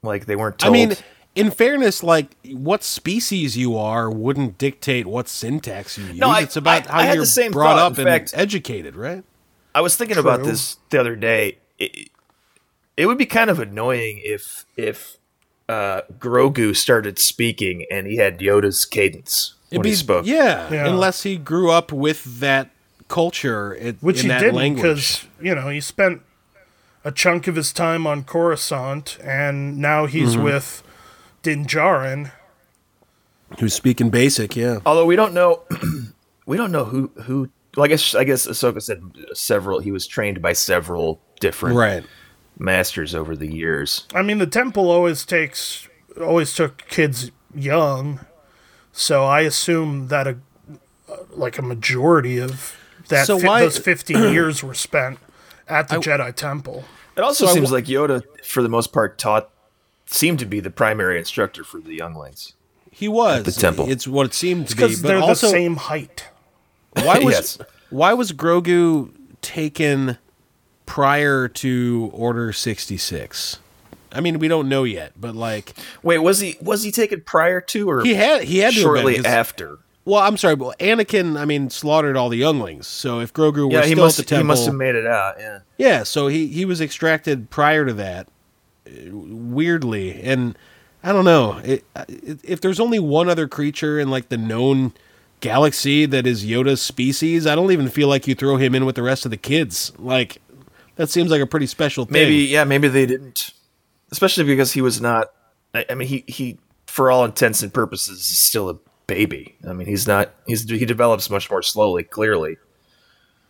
Like, they weren't told. I mean, in fairness, like, what species you are wouldn't dictate what syntax you use. No, it's about how you're brought up and educated, right? I was thinking about this the other day. It would be kind of annoying if Grogu started speaking and he had Yoda's cadence when he spoke. Yeah, unless he grew up with that culture in that language. Which he didn't, because, you know, he spent a chunk of his time on Coruscant, and now he's with Din Djarin, who's speaking basic, yeah. Although we don't know, who. Well, I guess Ahsoka said several. He was trained by several different masters over the years. I mean, the temple always took kids young, so I assume that a majority of that those 15 years were spent at the Jedi Temple. It also seems like Yoda, for the most part, seemed to be the primary instructor for the younglings. He was at the temple. It's what it seemed to be. Because they're also the same height. Why was Grogu taken prior to Order 66? I mean, we don't know yet, but like, wait, was he taken prior to, or he had shortly after? Well, I'm sorry, but Anakin, I mean, slaughtered all the younglings. So if Grogu were still at the temple, he must have made it out. Yeah. Yeah. So he was extracted prior to that. Weirdly, and I don't know if there's only one other creature in like the known galaxy that is Yoda's species. I don't even feel like you throw him in with the rest of the kids. Like, that seems like a pretty special thing. Maybe they didn't, especially because he was not. I mean, he for all intents and purposes is still a baby. I mean, he's not. He develops much more slowly, clearly.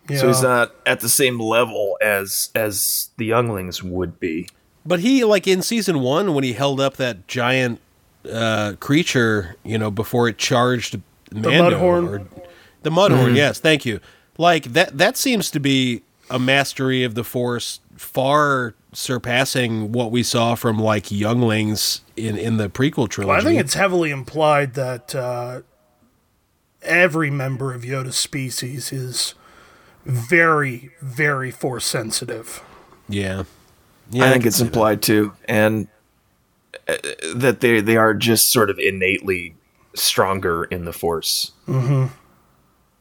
Yeah. So he's not at the same level as the younglings would be. But he, like, in season 1, when he held up that giant creature, you know, before it charged Mando. The Mudhorn, yes, thank you. Like, that seems to be a mastery of the Force far surpassing what we saw from, like, younglings in the prequel trilogy. Well, I think it's heavily implied that every member of Yoda's species is very, very Force-sensitive. Yeah. Yeah, I think it's implied too, and that they are just sort of innately stronger in the Force,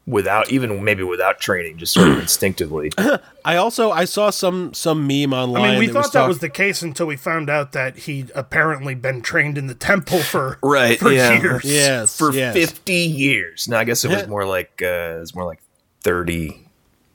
without training, just sort of instinctively. I saw some meme online. I mean, we thought that was the case until we found out that he'd apparently been trained in the temple for years. Yes, 50 years. Now I guess it was more like 30.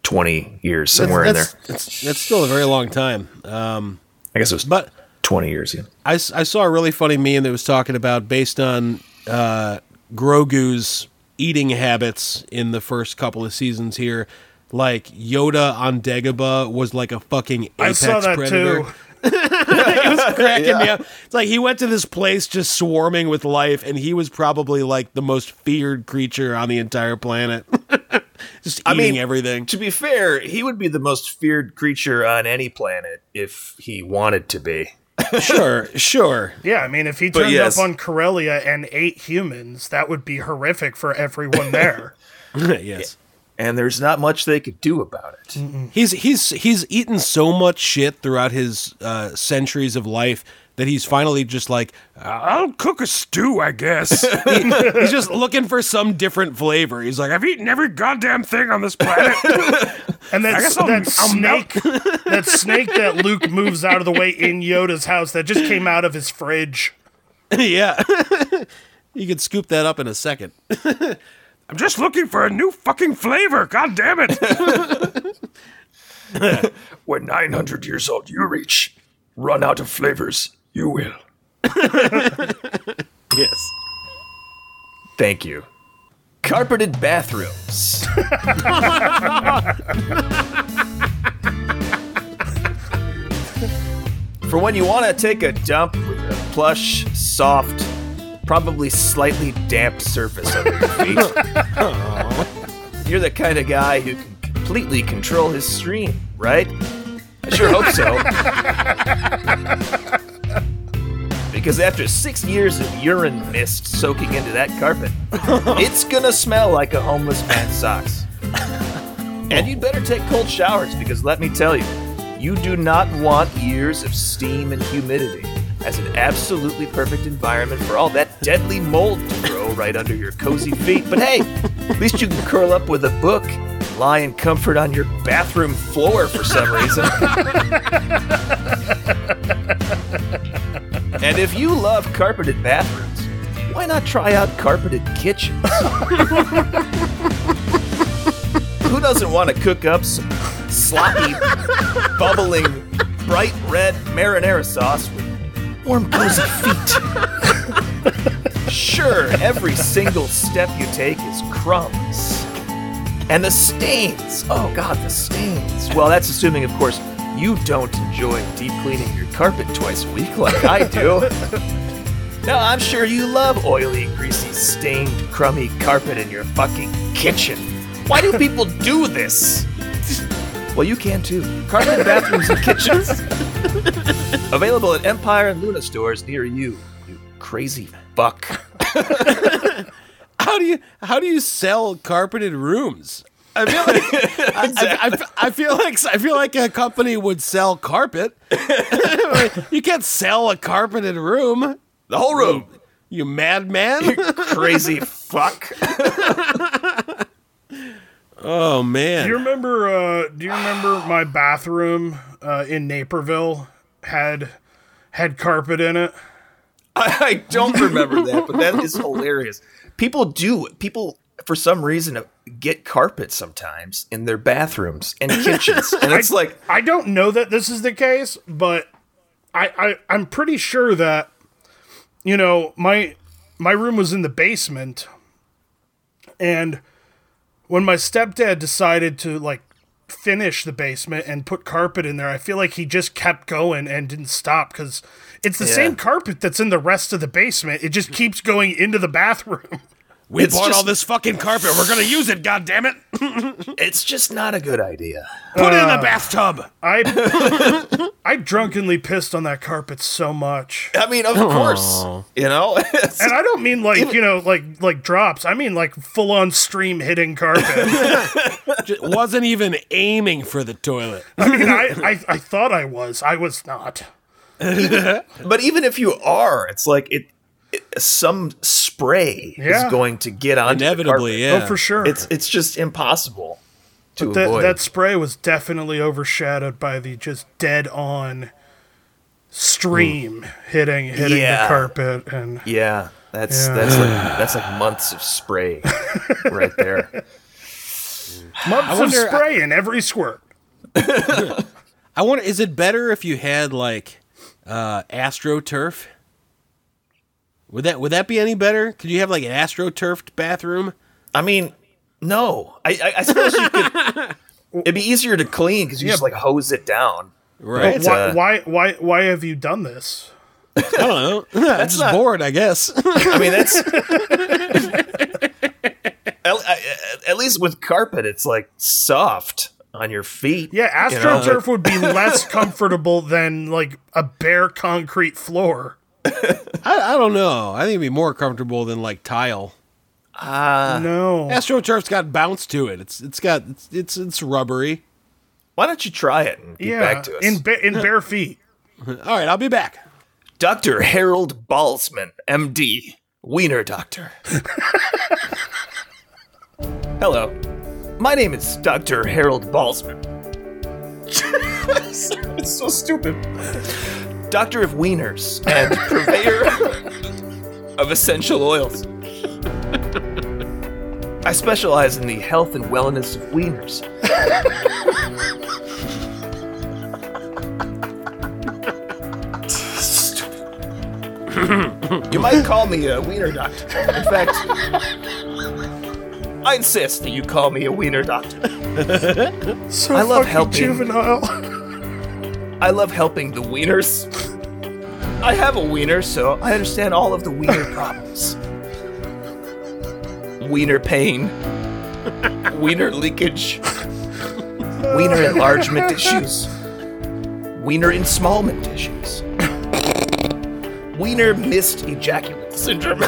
20 years, somewhere in there. That's still a very long time. I guess it was 20 years ago. I saw a really funny meme that was talking about, based on Grogu's eating habits in the first couple of seasons here, like Yoda on Dagobah was like a fucking apex predator. I saw that too. It was cracking me up. It's like he went to this place just swarming with life, and he was probably like the most feared creature on the entire planet. Just eating everything. To be fair, he would be the most feared creature on any planet if he wanted to be. Sure. Yeah, I mean, if he turned up on Corellia and ate humans, that would be horrific for everyone there. Yes. And there's not much they could do about it. Mm-mm. He's eaten so much shit throughout his centuries of life that he's finally just like, I'll cook a stew, I guess. He's just looking for some different flavor. He's like, I've eaten every goddamn thing on this planet. And that snake that Luke moves out of the way in Yoda's house that just came out of his fridge. Yeah. You could scoop that up in a second. I'm just looking for a new fucking flavor. God damn it. When 900 years old you reach, run out of flavors, you will. Yes. Thank you. Carpeted bathrooms. For when you want to take a dump with a plush, soft, probably slightly damp surface under your feet. Aww. You're the kind of guy who can completely control his stream, right? I sure hope so. Because after 6 years of urine mist soaking into that carpet, it's gonna smell like a homeless man's socks. And you'd better take cold showers, because let me tell you, you do not want years of steam and humidity as an absolutely perfect environment for all that deadly mold to grow right under your cozy feet. But hey, at least you can curl up with a book, lie in comfort on your bathroom floor for some reason. And if you love carpeted bathrooms, why not try out carpeted kitchens? Who doesn't want to cook up some sloppy, bubbling, bright red marinara sauce with warm, cozy feet? Sure, every single step you take is crumbs. And the stains. Oh, God, the stains. Well, that's assuming, of course, you don't enjoy deep cleaning your carpet twice a week like I do. No, I'm sure you love oily, greasy, stained, crummy carpet in your fucking kitchen. Why do people do this? Well, you can, too. Carpeted bathrooms and kitchens. Available at Empire and Luna stores near you, you crazy fuck. How do you sell carpeted rooms? I feel like exactly. I feel like a company would sell carpet. You can't sell a carpeted room. The whole room. You madman. You crazy fuck. Oh, man. Do you remember my bathroom in Naperville had carpet in it? I don't remember that, but that is hilarious. People for some reason get carpet sometimes in their bathrooms and kitchens. And it's I don't know that this is the case, but I'm pretty sure that, you know, my room was in the basement, and when my stepdad decided to finish the basement and put carpet in there, I feel like he just kept going and didn't stop, because it's the same carpet that's in the rest of the basement. It just keeps going into the bathroom. We bought all this fucking carpet. We're going to use it, goddammit. It's just not a good idea. Put it in the bathtub. I drunkenly pissed on that carpet so much. I mean, of course, you know? And I don't mean like drops. I mean full-on stream hitting carpet. Wasn't even aiming for the toilet. I mean, I thought I was. I was not. But even if you are, it's like some spray is going to get on inevitably. The carpet. Oh, for sure. It's just impossible to avoid. That spray was definitely overshadowed by the just dead on stream hitting the carpet, and that's like months of spray right there. Months of spray in every squirt. I wonder, is it better if you had AstroTurf? Would that be any better? Could you have an AstroTurfed bathroom? I mean, no. I suppose you could. It'd be easier to clean because you just hose it down, right? But why have you done this? I don't know. That's just bored, I guess. I mean, that's at least with carpet, it's soft on your feet. Yeah, AstroTurf would be less comfortable than a bare concrete floor. I don't know. I think it'd be more comfortable than tile. No. AstroTurf's got bounce to it. It's rubbery. Why don't you try it and get back to us? In bare feet. All right, I'll be back. Dr. Harold Balsman, MD, Wiener Doctor. Hello, my name is Dr. Harold Balsman. It's so stupid. Doctor of Wieners and purveyor of essential oils. I specialize in the health and wellness of wieners. You might call me a wiener doctor. In fact, I insist that you call me a wiener doctor. So I love helping juvenile. I love helping the wieners. I have a wiener, so I understand all of the wiener problems. Wiener pain, wiener leakage, wiener enlargement issues, wiener ensmallment issues, wiener missed ejaculate syndrome,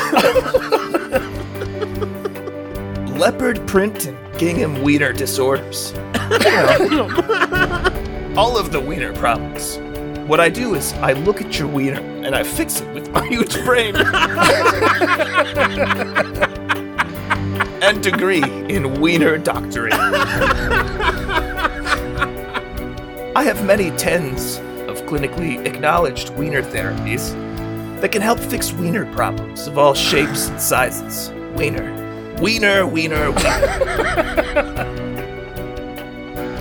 leopard print and gingham wiener disorders. All of the wiener problems. What I do is I look at your wiener and I fix it with my huge brain. And degree in wiener doctorate. I have many tens of clinically acknowledged wiener therapies that can help fix wiener problems of all shapes and sizes. Wiener. Wiener, wiener, wiener.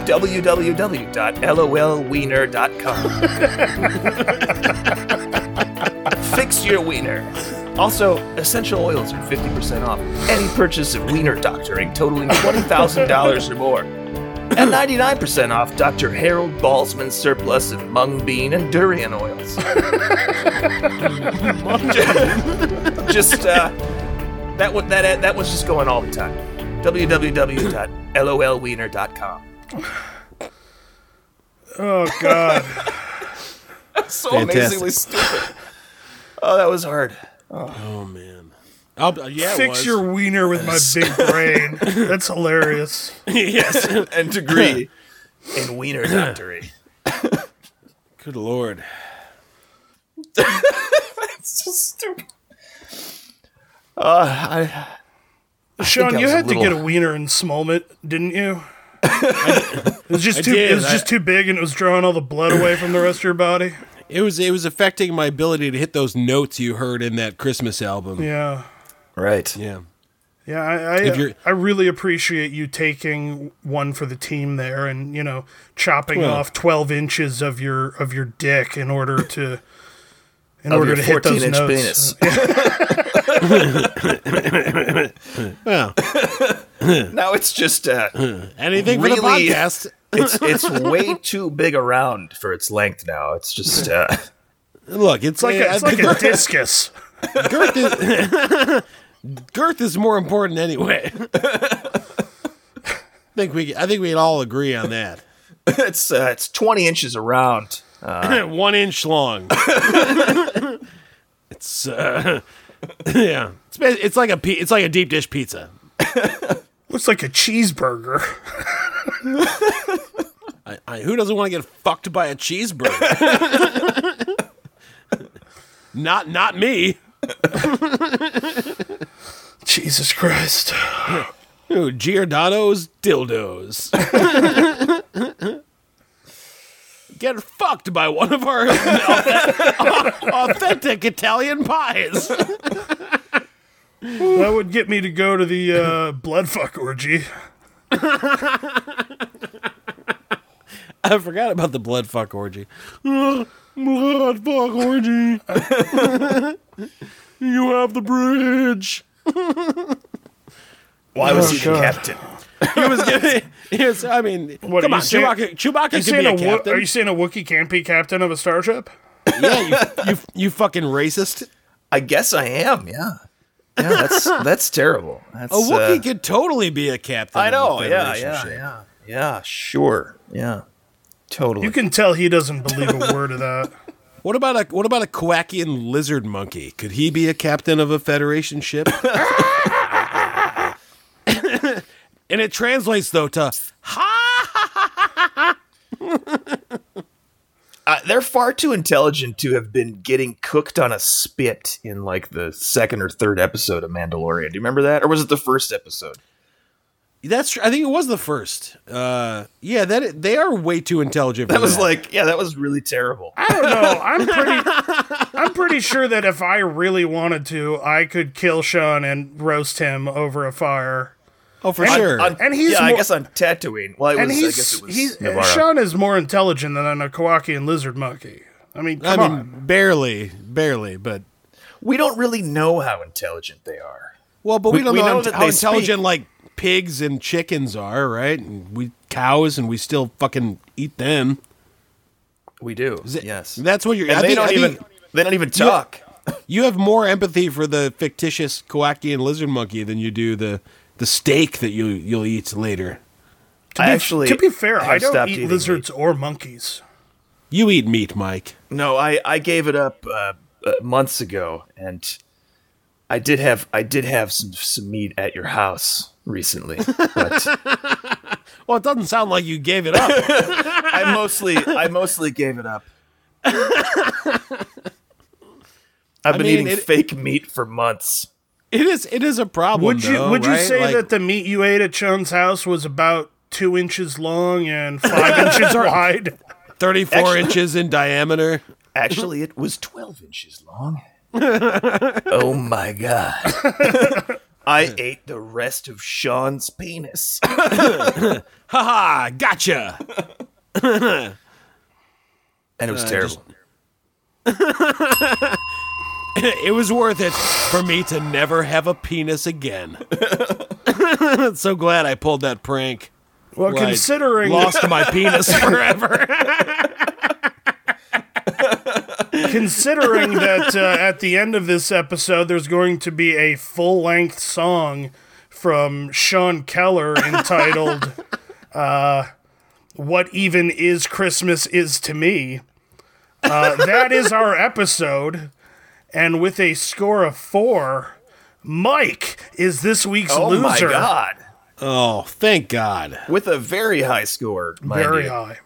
www.lolwiener.com. Fix your wiener. Also, essential oils are 50% off any purchase of wiener doctoring totaling $20,000 or more. And 99% off Dr. Harold Balsman's surplus of mung bean and durian oils. That was just going all the time. www.lolwiener.com. Oh, God. That's so amazingly stupid. Oh, that was hard. Oh man! Fix your wiener with my big brain. That's hilarious. Yes, and degree in wiener doctory. Good lord! That's so stupid. Sean, you had to get a wiener ensmallment, didn't you? It was just too big, and it was drawing all the blood away from the rest of your body. It was affecting my ability to hit those notes you heard in that Christmas album. Yeah. Right. Yeah. Yeah, I really appreciate you taking one for the team there and, you know, chopping off 12 inches of your dick in order to hit those notes. Well. Now it's just anything really for the podcast. It's way too big around for its length now. It's just look. It's like a discus. Girth is more important anyway. I think we'd all agree on that. It's 20 inches around, 1 inch long. It's like a deep dish pizza. Looks like a cheeseburger. Who doesn't want to get fucked by a cheeseburger? Not me. Jesus Christ. Ooh, Giordano's dildos. Get fucked by one of our authentic Italian pies. That would get me to go to the bloodfuck orgy. I forgot about the bloodfuck orgy. Bloodfuck orgy. You have the bridge. Why was he the captain? Chewbacca could be a captain. Are you saying a Wookiee can't be captain of a starship? Yeah, you fucking racist. I guess I am, yeah. Yeah, that's terrible. That's, a Wookiee could totally be a captain. I know. Yeah. Sure. Yeah. Totally. You can tell he doesn't believe a word of that. What about a Kowakian lizard monkey? Could he be a captain of a Federation ship? And it translates though to ha. They're far too intelligent to have been getting cooked on a spit in like the second or third episode of Mandalorian. Do you remember that? Or was it the first episode? That's true. I think it was the first. Yeah, that they are way too intelligent. For that was like, yeah, that was really terrible. I don't know. I'm pretty sure that if I really wanted to, I could kill Sean and roast him over a fire. Oh, for sure. And he's I guess on Tatooine. Well, I guess it was Sean is more intelligent than an Akwakian lizard monkey. I mean, come on. Barely, but we don't really know how intelligent they are. Well, but we don't know how intelligent like pigs and chickens are, right? And cows, and we still fucking eat them. We do. Yes. That's what you're. They don't even talk. You have more empathy for the fictitious Kowakian lizard monkey than you do the steak that you'll eat later. To be fair, I don't eat lizards or monkeys. You eat meat, Mike. No, I gave it up months ago, and I did have some meat at your house recently. But well, it doesn't sound like you gave it up. I mostly gave it up. I've been eating fake meat for months. It is a problem. Would you say that the meat you ate at Sean's house was about 2 inches long and 5 inches wide? 34 inches in diameter. Actually, it was 12 inches long. Oh my God. I ate the rest of Sean's penis. Ha ha, gotcha. And it was terrible. It was worth it for me to never have a penis again. I'm so glad I pulled that prank. Well, considering... I lost my penis forever. Considering that at the end of this episode, there's going to be a full-length song from Sean Keller entitled, What Even Is Christmas Is to Me. That is our episode. And with a score of 4, Mike is this week's loser. Oh, my God. Oh, thank God. With a very high score. Very high.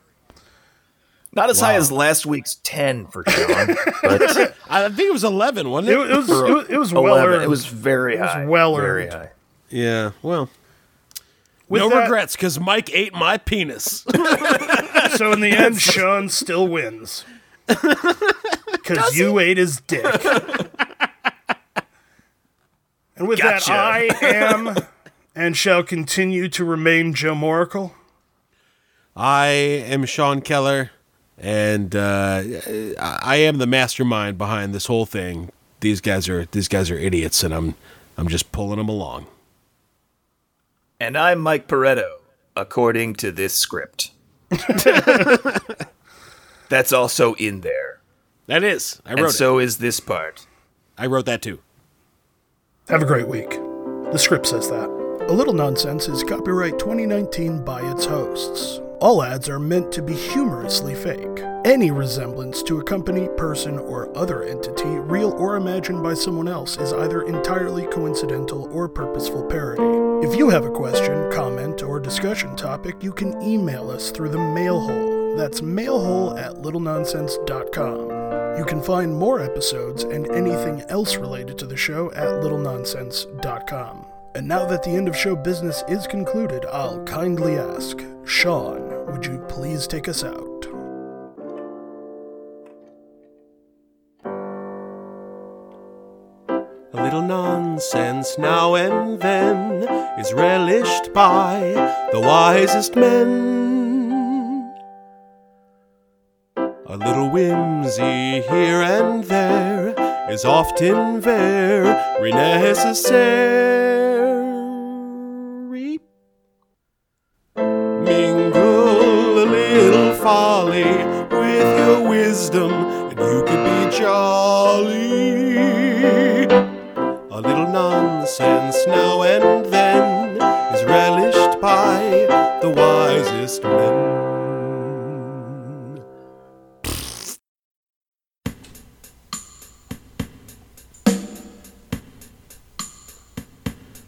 Not as high as last week's 10 for Sean. But I think it was 11, wasn't it? It was well earned. It was very high. It was well earned. Very high. Yeah, well. No regrets, because Mike ate my penis. So in the end, Sean still wins. Because you ate his dick. And with that, I am and shall continue to remain Joe Morkel. I am Sean Keller, and I am the mastermind behind this whole thing. These guys are idiots, and I'm just pulling them along. And I'm Mike Pareto, according to this script. That's also in there. That is. I wrote it. And so is this part. I wrote that too. Have a great week. The script says that. A Little Nonsense is copyright 2019 by its hosts. All ads are meant to be humorously fake. Any resemblance to a company, person, or other entity, real or imagined by someone else, is either entirely coincidental or purposeful parody. If you have a question, comment, or discussion topic, you can email us through the mail hole. That's mailhole@littllenonsense.com. You can find more episodes and anything else related to the show at littllenonsense.com. And now that the end of show business is concluded, I'll kindly ask, Sean, would you please take us out? A little nonsense now and then is relished by the wisest men. A little whimsy here and there is often very necessary. Mingle a little folly with your wisdom, and you could be jolly. A little nonsense now and then is relished by the wisest men.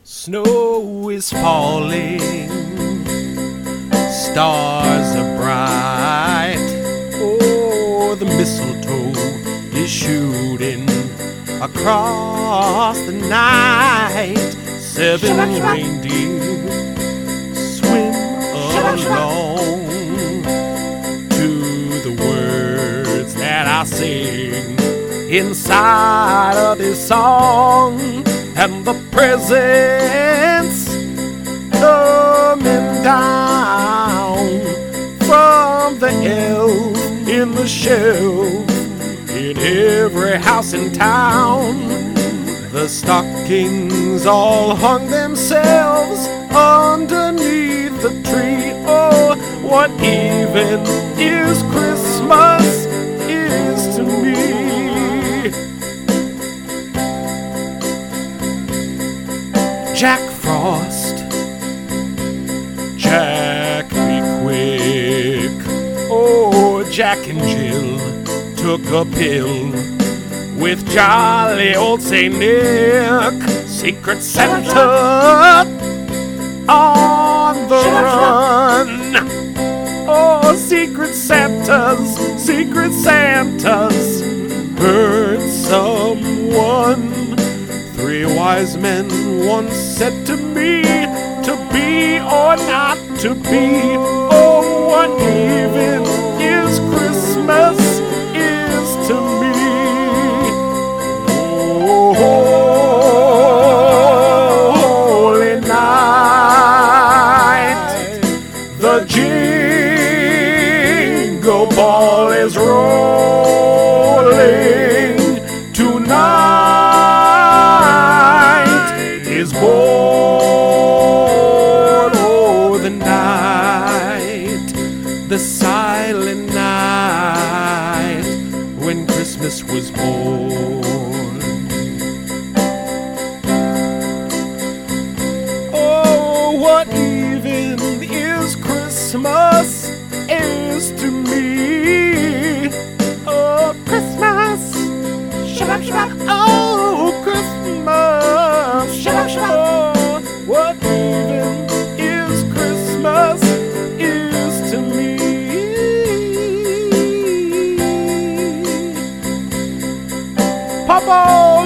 Snow is falling, stars are bright, oh, the mistletoe is shooting across the night. Seven reindeer swim along to the words that I sing inside of this song, and the presents coming down from the elf in the shelf in every house in town. The stockings all hung themselves underneath the tree. Oh, what even is Christmas is to me. Jack Frost, Jack be quick. Oh, Jack and Jill took a pill with jolly old Saint Nick. Secret Santa on the run. Oh, Secret Santas hurt someone. Three wise men once said to me, to be or not to be. Oh, what even is Christmas is to me. Holy night, the jingle ball is rolling. Tonight is born, oh, the night, the silent night when Christmas was born. Christmas is to me. Oh, Christmas. Shabak, shabak. Oh, Christmas. Shabak, shabak. Oh, what even is Christmas is to me. Papa